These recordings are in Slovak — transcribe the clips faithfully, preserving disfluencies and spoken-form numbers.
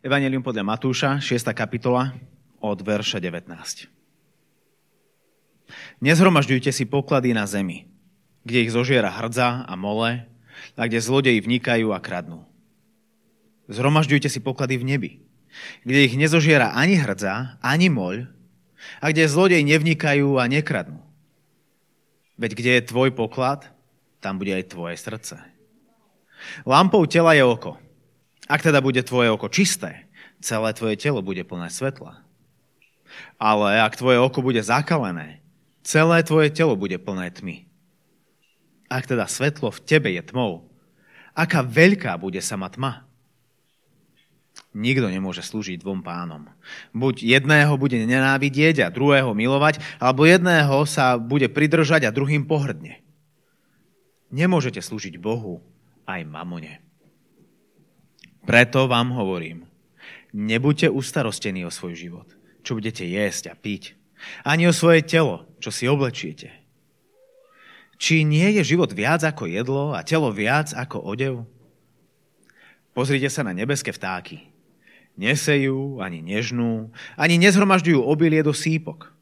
Evangelium podľa Matúša, šiesta kapitola, od verša devätnásť. Nezhromažďujte si poklady na zemi, kde ich zožiera hrdza a mole, a kde zlodeji vnikajú a kradnú. Zhromažďujte si poklady v nebi, kde ich nezožiera ani hrdza, ani moľ, a kde zlodeji nevnikajú a nekradnú. Veď kde je tvoj poklad, tam bude aj tvoje srdce. Lampou tela je oko. Ak teda bude tvoje oko čisté, celé tvoje telo bude plné svetla. Ale ak tvoje oko bude zakalené, celé tvoje telo bude plné tmy. Ak teda svetlo v tebe je tmou, aká veľká bude sama tma? Nikto nemôže slúžiť dvom pánom. Buď jedného bude nenávidieť a druhého milovať, alebo jedného sa bude pridržať a druhým pohrdne. Nemôžete slúžiť Bohu aj mamone. Preto vám hovorím, nebuďte ustarostení o svoj život, čo budete jesť a piť, ani o svoje telo, čo si oblečiete. Či nie je život viac ako jedlo a telo viac ako odev? Pozrite sa na nebeské vtáky. Nesejú, ani nežnú, ani nezhromažďujú obilie do sípok.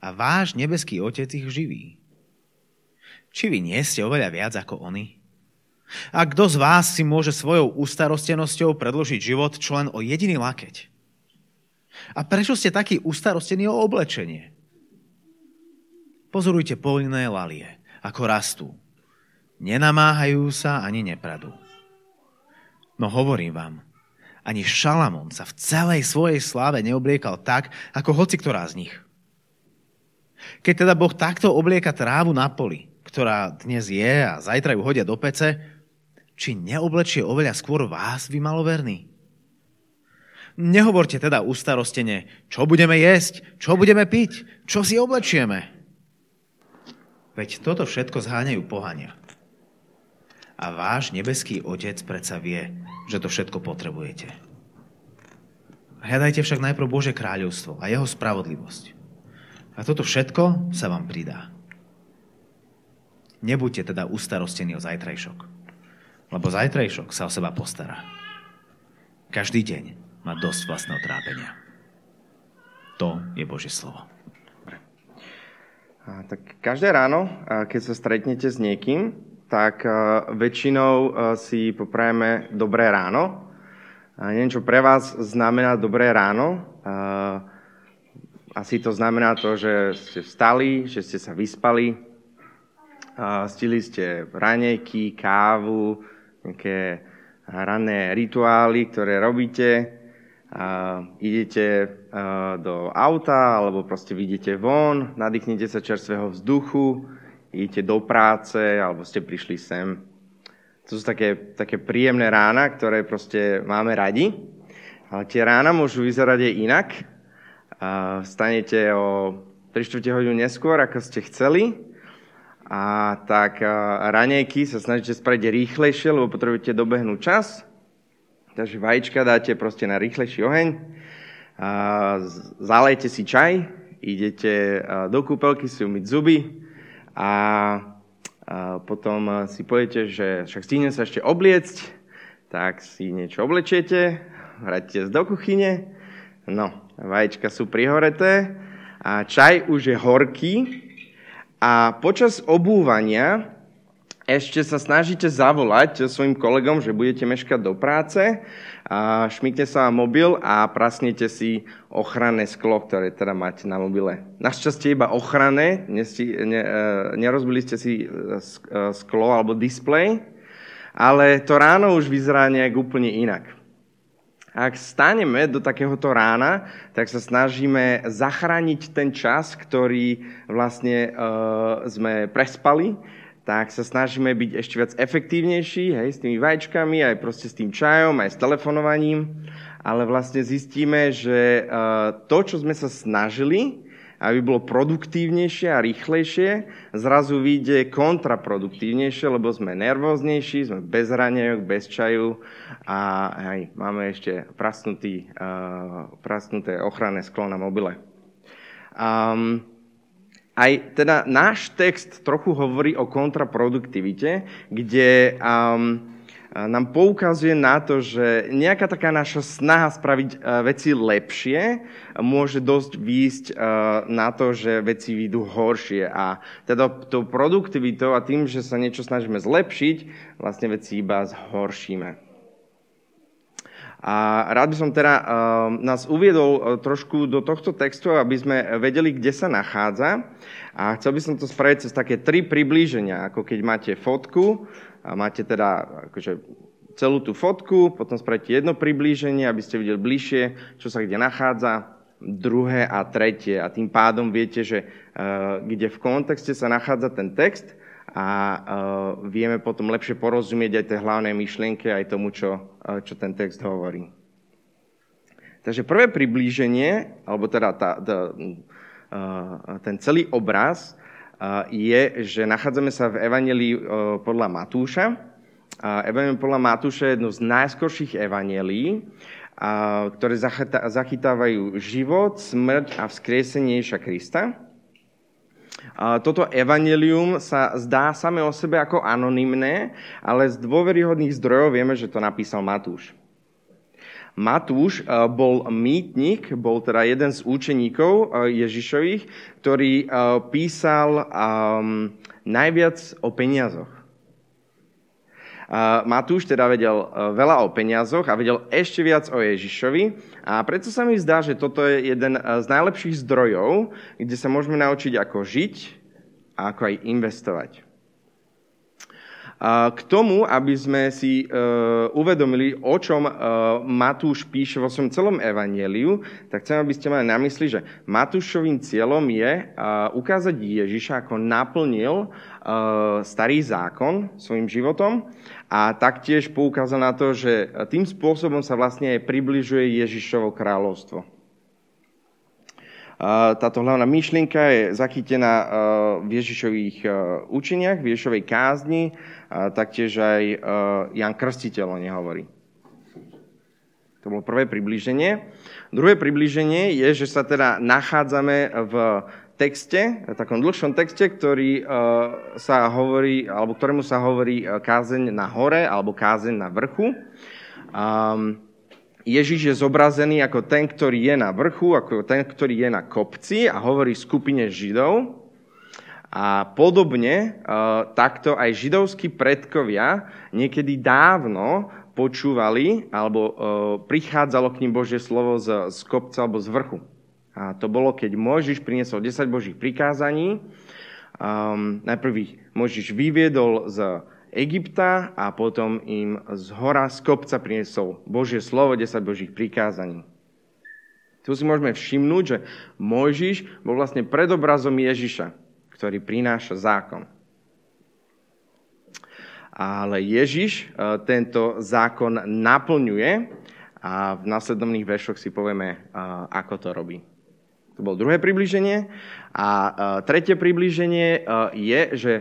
A váš nebeský otec ich živí. Či vy nie ste oveľa viac ako oni? A kto z vás si môže svojou ustarostenosťou predložiť život čo len o jediný lakeť? A prečo ste takí ustarostení o oblečenie? Pozorujte poľné lalie, ako rastú. Nenamáhajú sa ani nepradú. No hovorím vám, ani Šalamún sa v celej svojej sláve neobliekal tak, ako hociktorá z nich. Keď teda Boh takto oblieka trávu na poli, ktorá dnes je a zajtra ju hodia do pece, či neoblečie oveľa skôr vás, vy maloverní? Nehovorte teda ustarostene, čo budeme jesť, čo budeme piť, čo si oblečieme. Veď toto všetko zháňajú pohania. A váš nebeský otec predsa vie, že to všetko potrebujete. Hľadajte však najprv Božie kráľovstvo a jeho spravodlivosť. A toto všetko sa vám pridá. Nebuďte teda ustarostení o zajtrajšok, lebo zajtrajšok sa o seba postará. Každý deň má dosť vlastného trápenia. To je Božie slovo. Tak každé ráno, keď sa stretnete s niekým, tak väčšinou si poprajeme dobré ráno. Neviem, čo pre vás znamená dobré ráno. Asi to znamená to, že ste vstali, že ste sa vyspali, stihli ste ranejky, kávu, nejaké ranné rituály, ktoré robíte. Idete do auta, alebo proste idete von, nadýchnete sa čerstvého vzduchu, idete do práce, alebo ste prišli sem. To sú také, také príjemné rána, ktoré proste máme radi. Ale tie rána môžu vyzerať aj inak. Vstanete o tri štvrte hodinu neskôr, ako ste chceli. A tak ranejky sa snažíte spraviť rýchlejšie, lebo potrebujete dobehnúť čas. Takže vajíčka dáte proste na rýchlejší oheň. Zalejte si čaj, idete do kúpeľky si umyť zuby a potom si poviete, že však stihnem sa ešte obliecť, tak si niečo oblečiete, vrátite sa do kuchyne. No, vajíčka sú prihoreté a čaj už je horký. A počas obúvania ešte sa snažíte zavolať svojim kolegom, že budete meškať do práce, a šmikne sa vám mobil a prasnete si ochranné sklo, ktoré teda máte na mobile. Našťastie iba ochranné, nerozbili ste si sklo alebo displej, ale to ráno už vyzerá nejak úplne inak. Ak staneme do takéhoto rána, tak sa snažíme zachrániť ten čas, ktorý vlastne e, sme prespali, tak sa snažíme byť ešte viac efektívnejší, hej, s tými vajíčkami, aj proste s tým čajom, aj s telefonovaním, ale vlastne zistíme, že e, to, čo sme sa snažili, aby bolo produktívnejšie a rýchlejšie, zrazu vyjde kontraproduktívnejšie, lebo sme nervóznejší, sme bez raňajok, bez čaju a aj máme ešte prasnutý, uh, prasnuté ochranné sklo na mobile. Um, aj teda náš text trochu hovorí o kontraproduktivite, kde um, nám poukazuje na to, že nejaká taká naša snaha spraviť veci lepšie môže dosť výjsť na to, že veci výjdu horšie. A teda tou produktivitou a tým, že sa niečo snažíme zlepšiť, vlastne veci iba zhoršíme. A rád by som teda nás uviedol trošku do tohto textu, aby sme vedeli, kde sa nachádza. A chcel by som to spraviť cez také tri priblíženia, ako keď máte fotku, a máte teda akože celú tú fotku, potom spravíte jedno priblíženie, aby ste videli bližšie, čo sa kde nachádza, druhé a tretie. A tým pádom viete, že kde v kontexte sa nachádza ten text a vieme potom lepšie porozumieť aj tej hlavnej myšlienke, aj tomu, čo, čo ten text hovorí. Takže prvé priblíženie, alebo teda tá, tá, ten celý obraz, je, že nachádzame sa v Evangelii podľa Matúša. Evangelium podľa Matúša je jedno z najskorších evanjelií, ktoré zachytávajú život, smrť a vzkriesenie Ježiša Krista. Toto evanjelium sa zdá same o sebe ako anonymné, ale z dôveryhodných zdrojov vieme, že to napísal Matúš. Matúš bol mýtnik, bol teda jeden z učeníkov Ježišových, ktorý písal najviac o peniazoch. Matúš teda vedel veľa o peniazoch a vedel ešte viac o Ježišovi a preto sa mi zdá, že toto je jeden z najlepších zdrojov, kde sa môžeme naučiť, ako žiť a ako aj investovať. K tomu, aby sme si uvedomili, o čom Matúš píše vo svojom celom evanjeliu, tak chcem, aby ste mali na mysli, že Matúšovým cieľom je ukázať Ježiša, ako naplnil starý zákon svojim životom a taktiež poukázal na to, že tým spôsobom sa vlastne aj približuje Ježišovo kráľovstvo. Táto hlavná myšlienka je zachytená v Ježišových učeniach, v Ježišovej kázni, taktiež aj Jan Krstiteľ o nej hovorí. To bolo prvé priblíženie. Druhé priblíženie je, že sa teda nachádzame v texte, takom dlhšom texte, ktorý sa hovorí, alebo ktorému sa hovorí kázeň na hore alebo kázeň na vrchu. Ježiš je zobrazený ako ten, ktorý je na vrchu, ako ten, ktorý je na kopci a hovorí skupine Židov. A podobne takto aj židovskí predkovia niekedy dávno počúvali, alebo prichádzalo k nim Božie slovo z, z kopca alebo z vrchu. A to bolo, keď Mojžiš priniesol desať Božích prikázaní. Um, najprv Mojžiš vyviedol z Egypta a potom im z hora, z kopca priniesol Božie slovo, desať Božích prikázaní. Tu si môžeme všimnúť, že Mojžiš bol vlastne predobrazom Ježiša, ktorý prináša zákon. Ale Ježiš tento zákon naplňuje a v nasledovných veršoch si povieme, ako to robí. To bolo druhé priblíženie. A tretie priblíženie je, že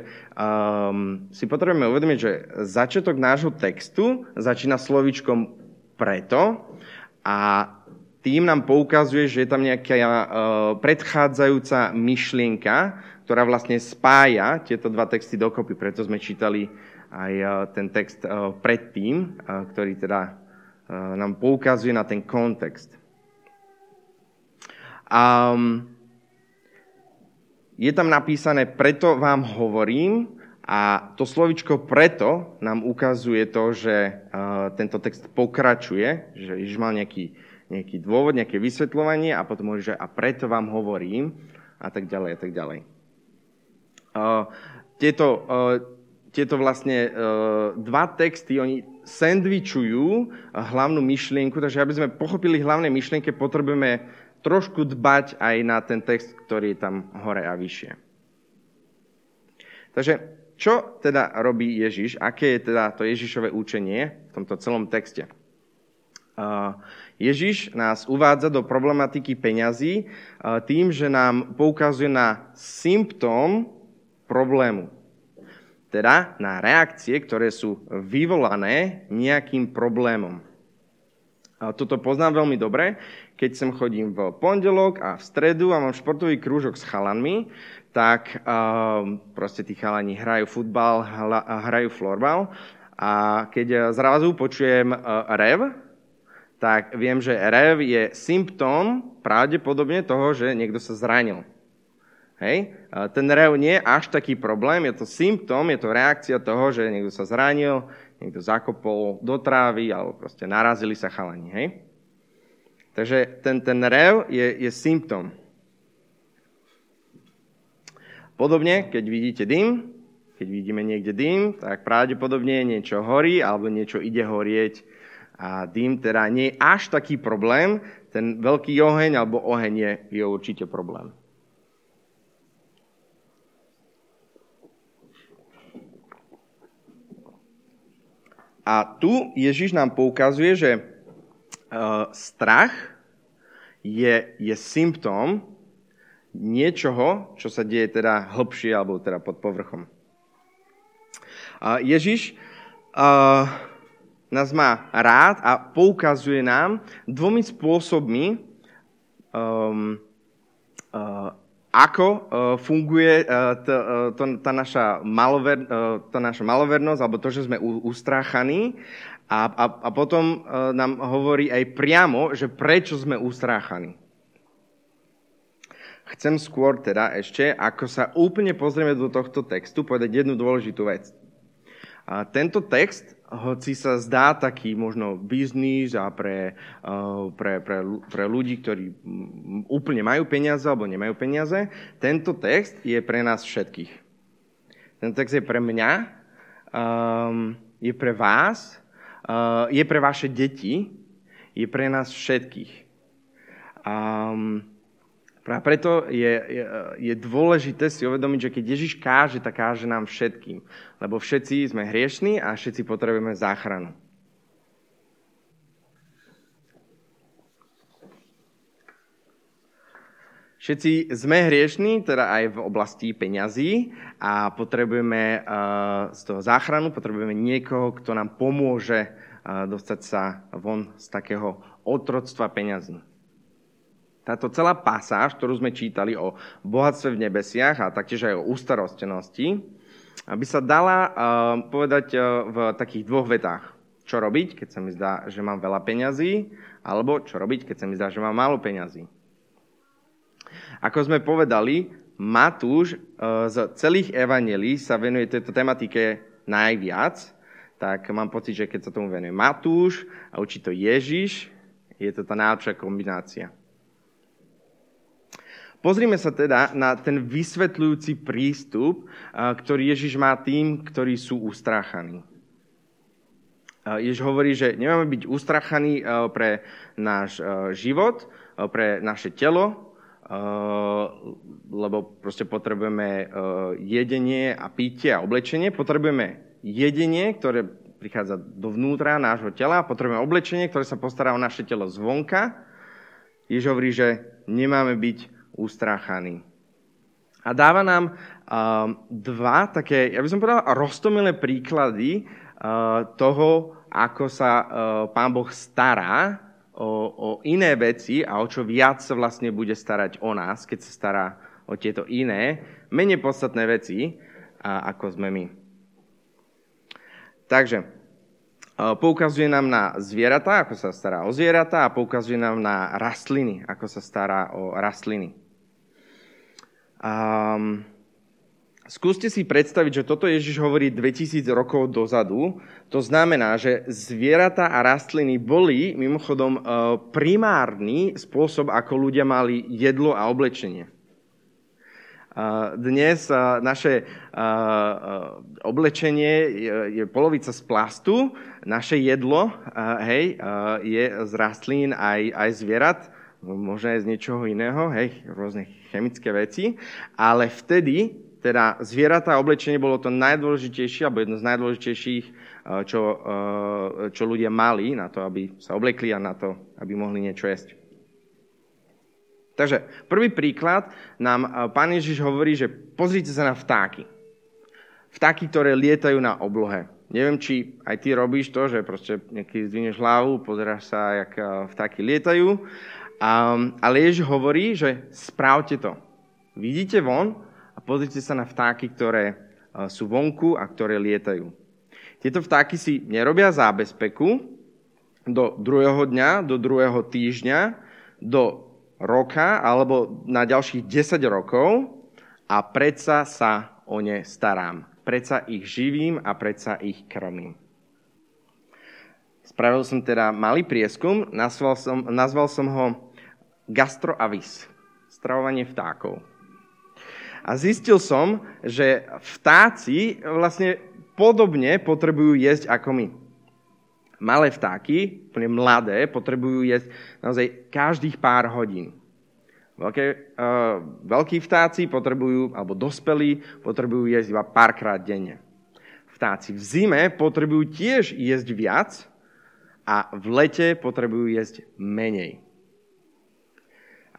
si potrebujeme uvedomiť, že začiatok nášho textu začína slovíčkom preto a tým nám poukazuje, že je tam nejaká predchádzajúca myšlienka, ktorá vlastne spája tieto dva texty dokopy. Preto sme čítali aj ten text predtým, ktorý teda nám poukazuje na ten kontext. A um, je tam napísané, preto vám hovorím, a to slovičko preto nám ukazuje to, že uh, tento text pokračuje, že Ježiš mal nejaký, nejaký dôvod, nejaké vysvetľovanie a potom hovorí, že a preto vám hovorím a tak ďalej a tak ďalej. Uh, tieto, uh, tieto vlastne uh, dva texty, oni sendvičujú hlavnú myšlienku, takže aby sme pochopili hlavné myšlienke, potrebujeme trošku dbať aj na ten text, ktorý je tam hore a vyššie. Takže čo teda robí Ježiš? Aké je teda to Ježišové učenie v tomto celom texte? Ježiš nás uvádza do problematiky peňazí tým, že nám poukazuje na symptóm problému. Teda na reakcie, ktoré sú vyvolané nejakým problémom. A toto poznám veľmi dobre, keď sem chodím v pondelok a v stredu a mám športový krúžok s chalanmi, tak um, proste tí chalani hrajú futbal, hla, hrajú florbal A keď zrazu počujem rev, tak viem, že rev je symptóm pravdepodobne toho, že niekto sa zranil. Hej? Ten rev nie je až taký problém, je to symptóm, je to reakcia toho, že niekto sa zranil, niekto zakopol do trávy alebo proste narazili sa chalani. Hej? Takže ten, ten rev je, je symptóm. Podobne, keď vidíte dym, keď vidíme niekde dym, tak pravdepodobne niečo horí alebo niečo ide horieť. A dym teda nie je až taký problém, ten veľký oheň alebo oheň je, je určite problém. A tu Ježiš nám poukazuje, že e, strach je, je symptóm niečoho, čo sa deje teda hlbšie alebo teda pod povrchom. A Ježiš uh, nás má rád a poukazuje nám dvomi spôsobmi, um, uh, ako uh, funguje uh, t, uh, to, tá naša malover, uh, tá naša malovernosť alebo to, že sme ustráchaní a, a, a potom uh, nám hovorí aj priamo, že prečo sme ustráchaní. Chcem skôr teda ešte, ako sa úplne pozrieme do tohto textu, povedať jednu dôležitú vec. A tento text, hoci sa zdá taký možno biznis a pre, pre, pre, pre ľudí, ktorí úplne majú peniaze alebo nemajú peniaze, tento text je pre nás všetkých. Ten text je pre mňa, je pre vás, je pre vaše deti, je pre nás všetkých. A preto je, je, je dôležité si uvedomiť, že keď Ježiš káže, tak káže nám všetkým. Lebo všetci sme hriešní a všetci potrebujeme záchranu. Všetci sme hriešní, teda aj v oblasti peňazí a potrebujeme z toho záchranu, potrebujeme niekoho, kto nám pomôže dostať sa von z takého otroctva peňazí. Táto celá pasáž, ktorú sme čítali o bohatstve v nebesiach a taktiež aj o ústarostenosti, by sa dala povedať v takých dvoch vetách. Čo robiť, keď sa mi zdá, že mám veľa peňazí, alebo čo robiť, keď sa mi zdá, že mám málo peňazí. Ako sme povedali, Matúš z celých evanjelií sa venuje tejto tematike najviac, tak mám pocit, že keď sa tomu venuje Matúš a učí to Ježiš, je to tá najlepšia kombinácia. Pozrime sa teda na ten vysvetľujúci prístup, ktorý Ježiš má tým, ktorí sú ustráchaní. Ježiš hovorí, že nemáme byť ustráchaní pre náš život, pre naše telo, lebo proste potrebujeme jedenie a pitie a oblečenie. Potrebujeme jedenie, ktoré prichádza dovnútra nášho tela, potrebujeme oblečenie, ktoré sa postará o naše telo zvonka. Ježiš hovorí, že nemáme byť ustráchaní. A dáva nám uh, dva také, ja by som povedal, roztomilé príklady uh, toho, ako sa uh, Pán Boh stará o, o iné veci a o čo viac sa vlastne bude starať o nás, keď sa stará o tieto iné, menej podstatné veci, uh, ako sme my. Takže, uh, poukazuje nám na zvieratá, ako sa stará o zvieratá a poukazuje nám na rastliny, ako sa stará o rastliny. Um, skúste si predstaviť, že toto Ježiš hovorí dvetisíc rokov dozadu. To znamená, že zvieratá a rastliny boli mimochodom primárny spôsob, ako ľudia mali jedlo a oblečenie. Dnes naše oblečenie je polovica z plastu, naše jedlo hej, je z rastlín aj, aj zvierat. Možno aj z niečoho iného, hej, rôzne chemické veci, ale vtedy teda zvieratá a oblečenie bolo to najdôležitejšie, alebo jedno z najdôležitejších, čo, čo ľudia mali na to, aby sa oblekli a na to, aby mohli niečo jesť. Takže prvý príklad nám Pán Ježiš hovorí, že pozrite sa na vtáky. Vtáky, ktoré lietajú na oblohe. Neviem, či aj ty robíš to, že proste niekedy zdvíneš hlavu, pozeráš sa, jak vtáky lietajú. Um, ale Ježiš hovorí, že správte to. Vidíte von a pozrite sa na vtáky, ktoré uh, sú vonku a ktoré lietajú. Tieto vtáky si nerobia zábezpeku do druhého dňa, do druhého týždňa, do roka alebo na ďalších desať rokov a predsa sa o ne starám. Predsa ich živím a predsa ich krmím. Spravil som teda malý prieskum, nazval som, nazval som ho gastroavis, stravovanie vtákov. A zistil som, že vtáci vlastne podobne potrebujú jesť ako my. Malé vtáky, úplne mladé, potrebujú jesť naozaj každých pár hodín. Veľké, uh, veľkí vtáci potrebujú, alebo dospelí, potrebujú jesť iba párkrát denne. Vtáci v zime potrebujú tiež jesť viac a v lete potrebujú jesť menej.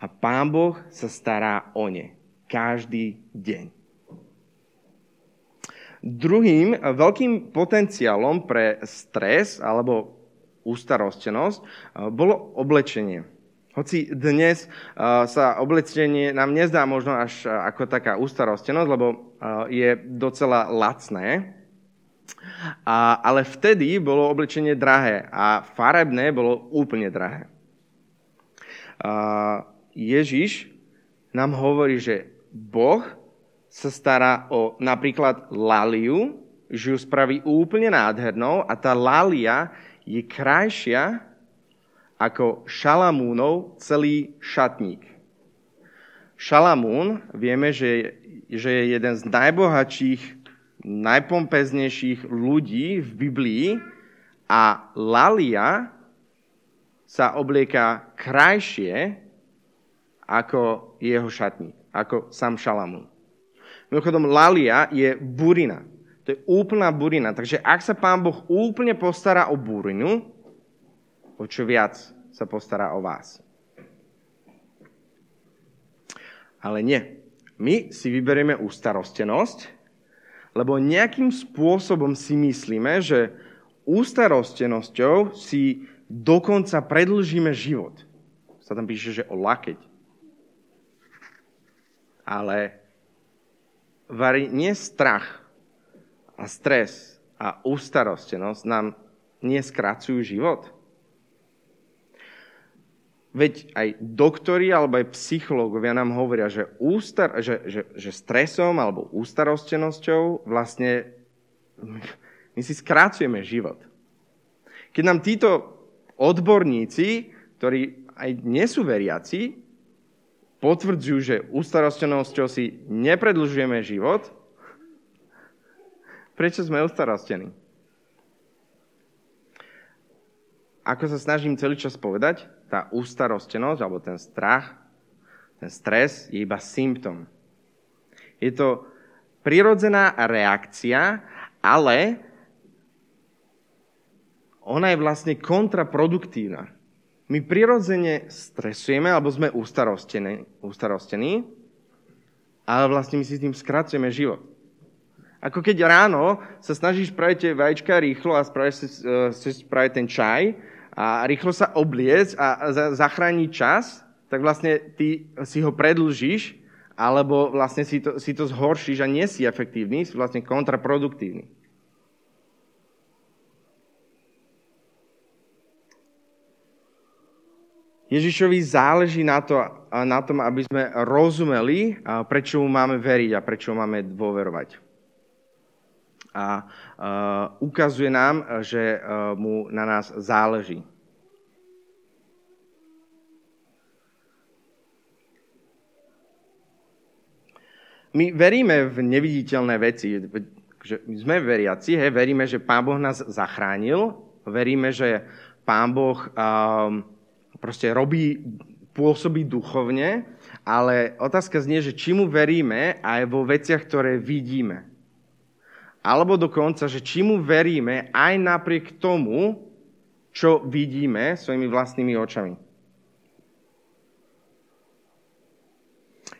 A Pán Boh sa stará o ne každý deň. Druhým veľkým potenciálom pre stres alebo ústarostenosť bolo oblečenie. Hoci dnes sa oblečenie nám nezdá možno až ako taká ústarostenosť, lebo je docela lacné, ale vtedy bolo oblečenie drahé a farebné bolo úplne drahé. Ježiš nám hovorí, že Boh sa stará o napríklad laliu, že ju spraví úplne nádhernou a tá lalia je krajšia ako Šalamúnov celý šatník. Šalamún, vieme, že, že je jeden z najbohatších, najpompeznejších ľudí v Biblii a lalia sa oblieka krajšie ako jeho šatník, ako sám Šalamún. Mimochodom, lalia je burina. To je úplná burina. Takže ak sa Pán Boh úplne postará o burinu, o čo viac sa postará o vás. Ale nie. My si vyberieme ústarostenosť, lebo nejakým spôsobom si myslíme, že ústarostenosťou si dokonca predĺžíme život. Sa tam píše, že o lakeť. Ale vari nie strach a stres a ústarostenosť nám neskracujú život. Veď aj doktori alebo aj psychológovia nám hovoria, že, ústar, že, že, že stresom alebo ústarostenosťou vlastne my si skracujeme život. Keď nám títo odborníci, ktorí aj nie sú veriaci, potvrdzujú, že ústarostenosťou si nepredlžujeme život, prečo sme ústarostení? Ako sa snažím celý čas povedať, tá ústarostenosť, alebo ten strach, ten stres je iba symptom. Je to prirodzená reakcia, ale ona je vlastne kontraproduktívna. My prirodzene stresujeme, alebo sme ústarostení, ústarostení, ale vlastne my si s tým skracujeme život. Ako keď ráno sa snažíš spraviť vajíčka rýchlo a spraviť, spraviť ten čaj, a rýchlo sa obliecť a zachrániť čas, tak vlastne ty si ho predlžíš, alebo vlastne si to, si to zhoršíš a nie si efektívny, si vlastne kontraproduktívny. Ježišovi záleží na, to, na tom, aby sme rozumeli, prečo mu máme veriť a prečo mu máme dôverovať. A uh, ukazuje nám, že uh, mu na nás záleží. My veríme v neviditeľné veci. Že my sme veriaci, hej, veríme, že Pán Boh nás zachránil, veríme, že Pán Boh um, proste robí, pôsobí duchovne, ale otázka znie, že či mu veríme aj vo veciach, ktoré vidíme. Alebo dokonca, že či mu veríme aj napriek tomu, čo vidíme svojimi vlastnými očami.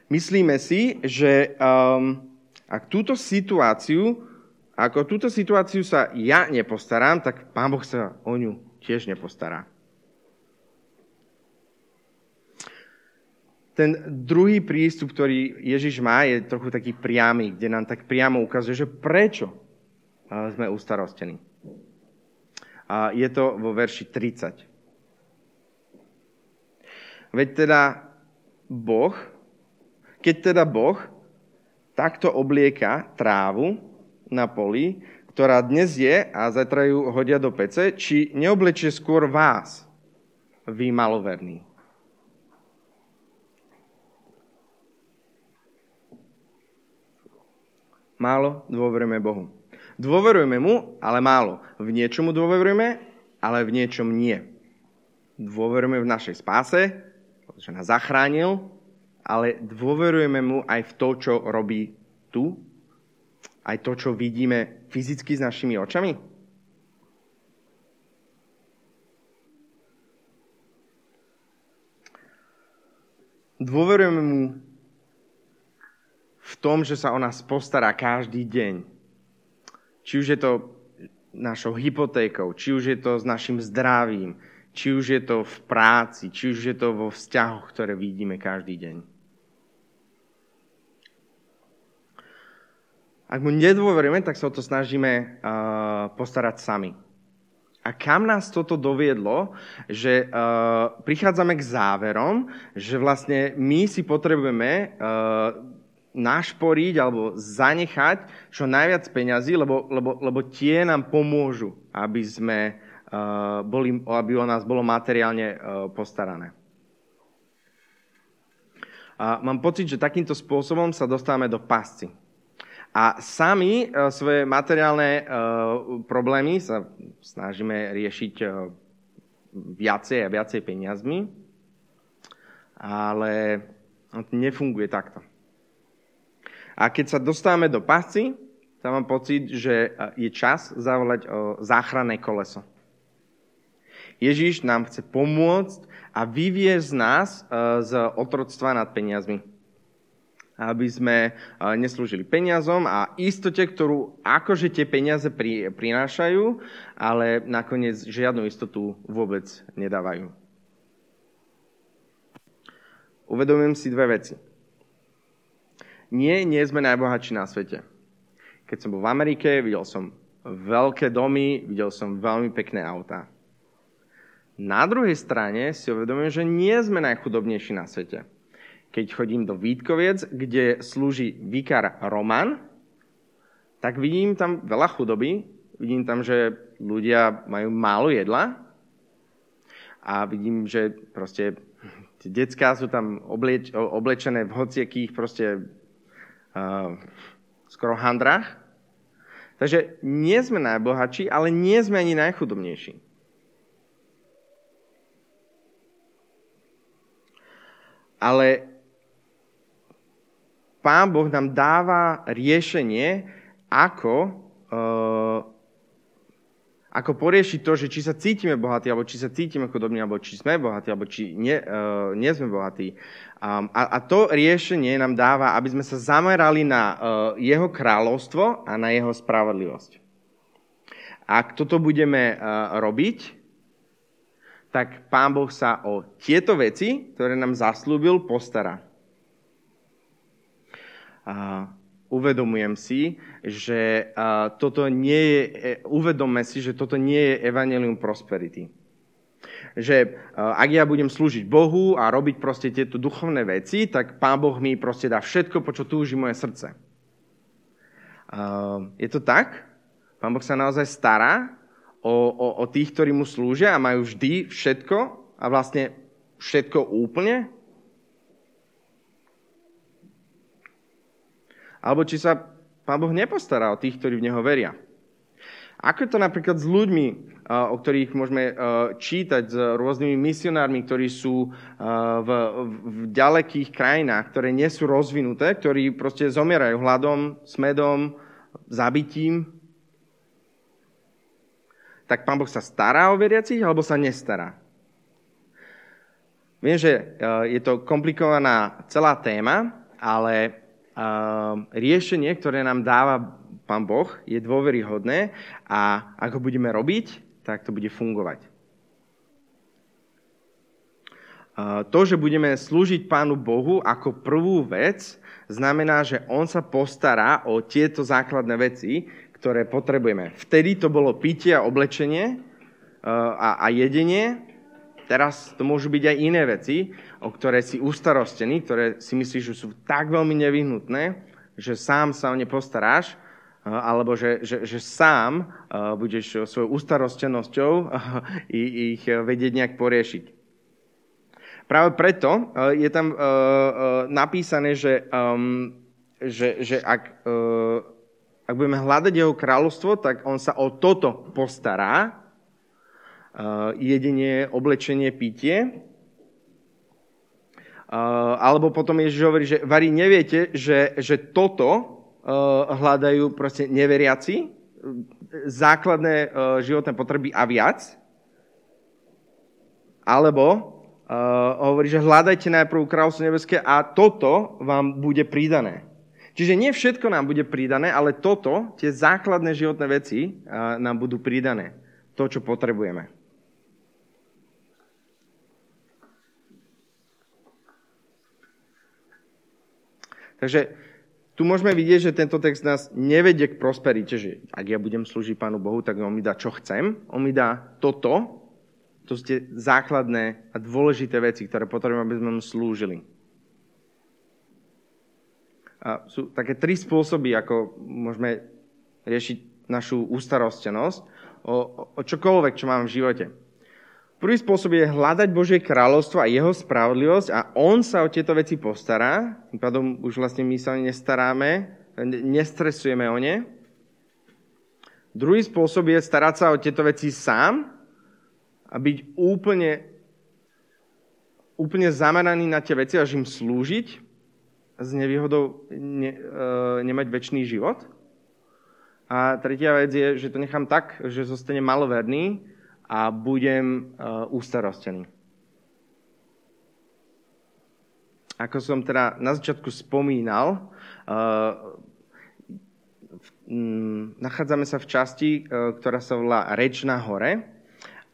Myslíme si, že um, ak túto situáciu, ako túto situáciu sa ja nepostarám, tak Pán Boh sa o ňu tiež nepostará. Ten druhý prístup, ktorý Ježiš má, je trochu taký priamy, kde nám tak priamo ukazuje, že prečo sme ustarostení. A je to vo verši tridsať. Veď teda Boh, keď teda Boh takto oblieka trávu na poli, ktorá dnes je a zajtra ju hodia do pece, či neoblečie skôr vás, vy maloverní. Málo dôverujeme Bohu. Dôverujeme mu, ale málo. V niečomu dôverujeme, ale v niečom nie. Dôverujeme v našej spáse, pretože nás zachránil, ale dôverujeme mu aj v to, čo robí tu, aj to, čo vidíme fyzicky s našimi očami. Dôverujeme mu v tom, že sa o nás postará každý deň. Či už je to našou hypotékou, či už je to s našim zdravím, či už je to v práci, či už je to vo vzťahoch, ktoré vidíme každý deň. Ak mu nedôverujeme, tak sa o to snažíme uh, postarať sami. A kam nás toto doviedlo, že uh, prichádzame k záverom, že vlastne my si potrebujeme uh, našporiť alebo zanechať čo najviac peňazí, lebo, lebo, lebo tie nám pomôžu, aby sme uh, boli, aby o nás bolo materiálne uh, postarané. Uh, mám pocit, že takýmto spôsobom sa dostávame do pasci. A sami uh, svoje materiálne uh, problémy sa snažíme riešiť uh, viacej a viacej peniazmi, ale to nefunguje takto. A keď sa dostávame do pasci, tam mám pocit, že je čas zavolať o záchranné koleso. Ježiš nám chce pomôcť a vyviesť z nás z otroctva nad peniazmi. Aby sme neslúžili peniazom a istote, ktorú akože tie peniaze prinášajú, ale nakoniec žiadnu istotu vôbec nedávajú. Uvedomím si dve veci. Nie, nie sme najbohatší na svete. Keď som bol v Amerike, videl som veľké domy, videl som veľmi pekné autá. Na druhej strane si uvedomujem, že nie sme najchudobnejší na svete. Keď chodím do Vítkoviec, kde slúži vikár Roman, tak vidím tam veľa chudoby, vidím tam, že ľudia majú málo jedla a vidím, že proste tie decká sú tam obleč- oblečené v hociakých proste Uh, skoro v handrách. Takže nie sme najbohatší, ale nie sme ani najchudobnejší. Ale Pán Boh nám dáva riešenie, ako, uh, ako poriešiť to, že či sa cítime bohatí, alebo či sa cítime chudobní, alebo či sme bohatí, alebo či nie, uh, nie sme bohatí. Um, a, a to riešenie nám dáva, aby sme sa zamerali na uh, jeho kráľovstvo a na jeho spravodlivosť. Ak toto budeme uh, robiť, tak Pán Boh sa o tieto veci, ktoré nám zaslúbil, postará. Uh, uvedomujem si, že uh, toto nie je, uvedomme si, že toto nie je Evangelium prosperity. Že ak ja budem slúžiť Bohu a robiť proste tieto duchovné veci, tak Pán Boh mi proste dá všetko, po čo túži moje srdce. Je to tak? Pán Boh sa naozaj stará o, o, o tých, ktorí mu slúžia a majú vždy všetko a vlastne všetko úplne? Alebo či sa Pán Boh nepostará o tých, ktorí v neho veria? Ako je to napríklad s ľuďmi, o ktorých môžeme čítať, s rôznymi misionármi, ktorí sú v, v ďalekých krajinách, ktoré nie sú rozvinuté, ktorí proste zomierajú hladom, smedom, zabitím? Tak Pán Boh sa stará o veriacich, alebo sa nestará? Viem, že je to komplikovaná celá téma, ale riešenie, ktoré nám dáva Pán Boh, je dôveryhodné a ako budeme robiť, tak to bude fungovať. To, že budeme slúžiť Pánu Bohu ako prvú vec, znamená, že on sa postará o tieto základné veci, ktoré potrebujeme. Vtedy to bolo pitie a oblečenie, a, a jedenie. Teraz to môžu byť aj iné veci, o ktoré si ustarostený, ktoré si myslíš, že sú tak veľmi nevyhnutné, že sám sa o ne postaráš, alebo že, že, že sám budeš svojou ustarostenosťou ich vedieť nejak poriešiť. Práve preto je tam napísané, že, že, že ak, ak budeme hľadať jeho kráľovstvo, tak on sa o toto postará, jedenie, oblečenie, pitie. Alebo potom Ježiš hovorí, že varí neviete, že, že toto hľadajú proste neveriaci, základné životné potreby a viac. Alebo hovorí, že hľadajte najprv kráľovstvo nebeské a toto vám bude pridané. Čiže nie všetko nám bude pridané, ale toto, tie základné životné veci nám budú pridané. To, čo potrebujeme. Takže tu môžeme vidieť, že tento text nás nevedie k prosperite, že ak ja budem slúžiť Pánu Bohu, tak on mi dá, čo chcem. On mi dá toto. To sú tie základné a dôležité veci, ktoré potrebujem, aby sme mu slúžili. A sú také tri spôsoby, ako môžeme riešiť našu ústarostenosť o, o čokoľvek, čo mám v živote. Prvý spôsob je hľadať Božie kráľovstvo a jeho spravodlivosť a on sa o tieto veci postará. Tým pádom už vlastne my sa nestaráme, nestresujeme o ne. Druhý spôsob je starať sa o tieto veci sám a byť úplne, úplne zameraný na tie veci, až im slúžiť a s nevýhodou ne, nemať večný život. A tretia vec je, že to nechám tak, že zostane maloverný a budem uh, ústarostený. Ako som teda na začiatku spomínal, uh, um, nachádzame sa v časti, uh, ktorá sa volá Reč na hore.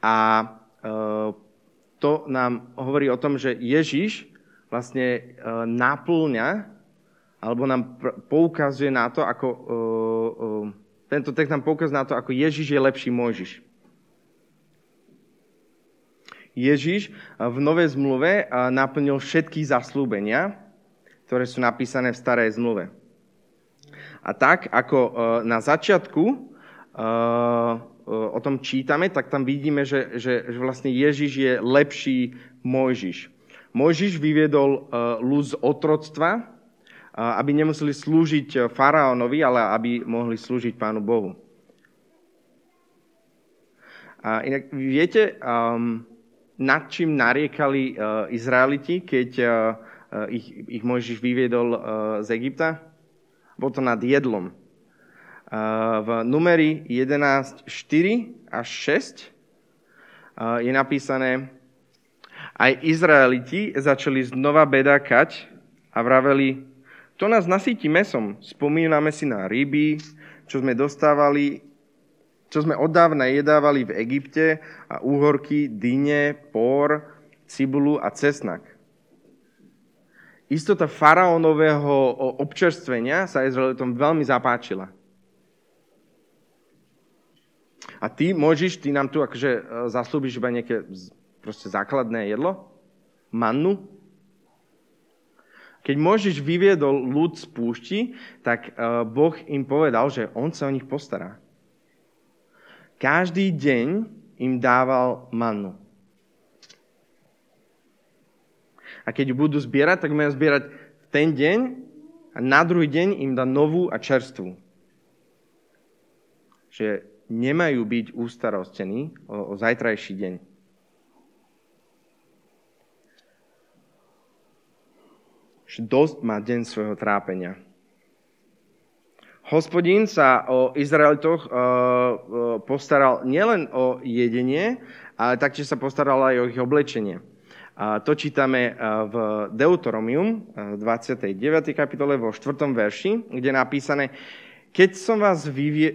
A uh, to nám hovorí o tom, že Ježiš vlastne uh, naplňa, alebo nám pr- poukazuje na to, ako uh, uh, tento text nám poukazuje na to, ako Ježiš je lepší Mojžiš. Ježiš v Novej zmluve naplnil všetky zasľúbenia, ktoré sú napísané v Starej zmluve. A tak, ako na začiatku o tom čítame, tak tam vidíme, že, že, že vlastne Ježiš je lepší Mojžiš. Mojžiš vyviedol ľud z otroctva, aby nemuseli slúžiť faraónovi, ale aby mohli slúžiť Pánu Bohu. A inak viete... Um, nad čím nariekali Izraeliti, keď ich, ich Mojžiš vyviedol z Egypta? Bolo to nad jedlom. V Numeri jedenásť štyri až šesť je napísané: Aj Izraeliti začali znova bedákať a vraveli: To nás nasytí mesom, spomíname si na ryby, čo sme dostávali, čo sme oddávna jedávali v Egypte, a úhorky, dyne, pór, cibulu a cesnak. Istota faraónového občerstvenia sa Izraelitom veľmi zapáčila. A ty, Mojžiš, ty nám tu akože zaslúbiš iba nejaké proste základné jedlo? Mannu? Keď Mojžiš vyviedol ľud z púšti, tak Boh im povedal, že on sa o nich postará. Každý deň im dával mannu. A keď budú zbierať, tak majú zbierať ten deň a na druhý deň im dá novú a čerstvú. Že nemajú byť ústarostení o, o zajtrajší deň. Že dosť má deň svojho trápenia. Hospodín sa o Izraelitoch postaral nielen o jedenie, ale taktiež sa postaral aj o ich oblečenie. To čítame v Deuteronomium dvadsiatej deviatej kapitole vo štvrtom verši, kde je napísané: Keď som vás, vyvie,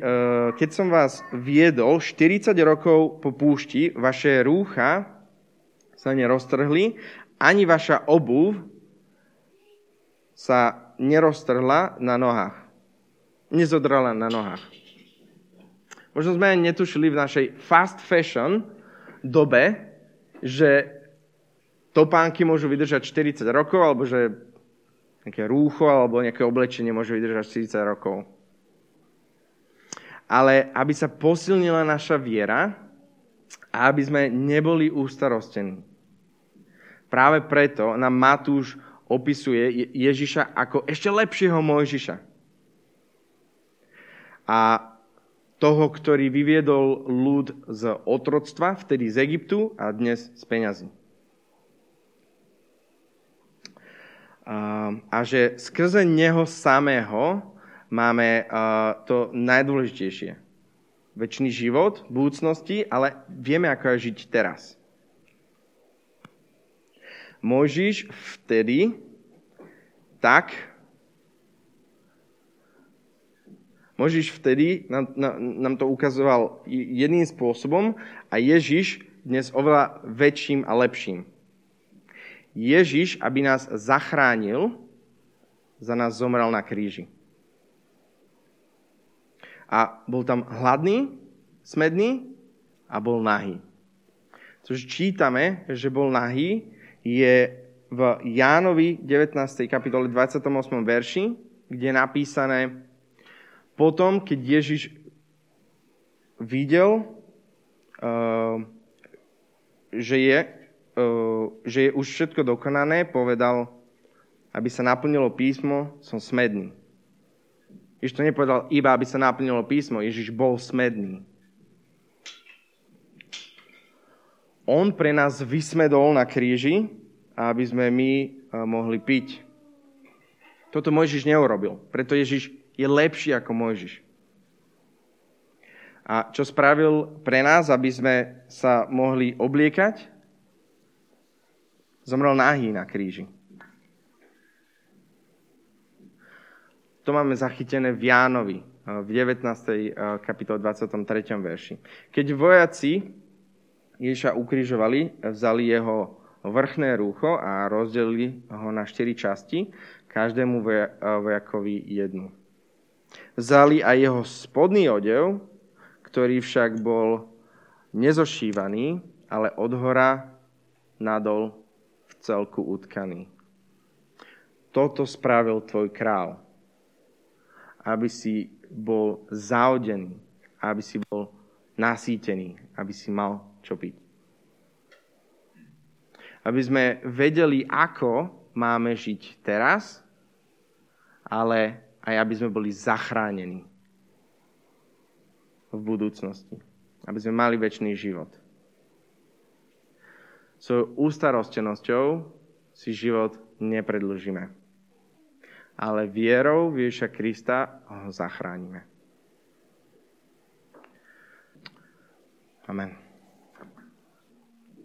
keď som vás viedol štyridsať rokov po púšti, vaše rúcha sa neroztrhli, ani vaša obuv sa neroztrhla na nohách. Nezodrala na nohách. Možno sme aj netušili v našej fast fashion, dobe, že topánky môžu vydržať štyridsať rokov, alebo že nejaké rúcho alebo nejaké oblečenie môže vydržať štyridsať rokov. Ale aby sa posilnila naša viera a aby sme neboli ustarostení. Práve preto nám Matúš opisuje Ježiša ako ešte lepšieho Mojžiša. A toho, ktorý vyviedol ľud z otroctva, vtedy z Egyptu a dnes z peňazí. A že skrze neho samého máme to najdôležitejšie. Večný život, budúcnosti, ale vieme, ako je žiť teraz. Mojžiš vtedy tak Mojžiš vtedy nám, nám, nám to ukazoval jedným spôsobom a Ježiš dnes oveľa väčším a lepším. Ježiš, aby nás zachránil, za nás zomrel na kríži. A bol tam hladný, smedný a bol nahý. Což čítame, že bol nahý, je v Jánovi devätnástej kapitole dvadsiatom ôsmom verši, kde je napísané: potom, keď Ježiš videl, že je, že je už všetko dokonané, povedal, aby sa naplnilo písmo, som smedný. Ježiš to nepovedal iba, aby sa naplnilo písmo, Ježiš bol smedný. On pre nás vysmedol na kríži, aby sme my mohli piť. Toto Mojžiš neurobil, preto Ježiš je lepší ako Mojžiš. A čo spravil pre nás, aby sme sa mohli obliekať? Zomrel nahý na kríži. To máme zachytené v Jánovi, v devätnástej kapitole dvadsiatom treťom verši. Keď vojaci Ježiša ukrižovali, vzali jeho vrchné rúcho a rozdelili ho na štyri časti, každému vojakovi jednu. Vzali aj jeho spodný odev, ktorý však bol nezošívaný, ale odhora nadol v celku utkaný. Toto spravil tvoj kráľ, aby si bol zaodený, aby si bol nasýtený, aby si mal čo piť. Aby sme vedeli, ako máme žiť teraz, ale aj aby sme boli zachránení v budúcnosti. Aby sme mali večný život. Svojou ústarostenosťou si život nepredlžíme. Ale vierou v Ježiša Krista ho zachránime. Amen.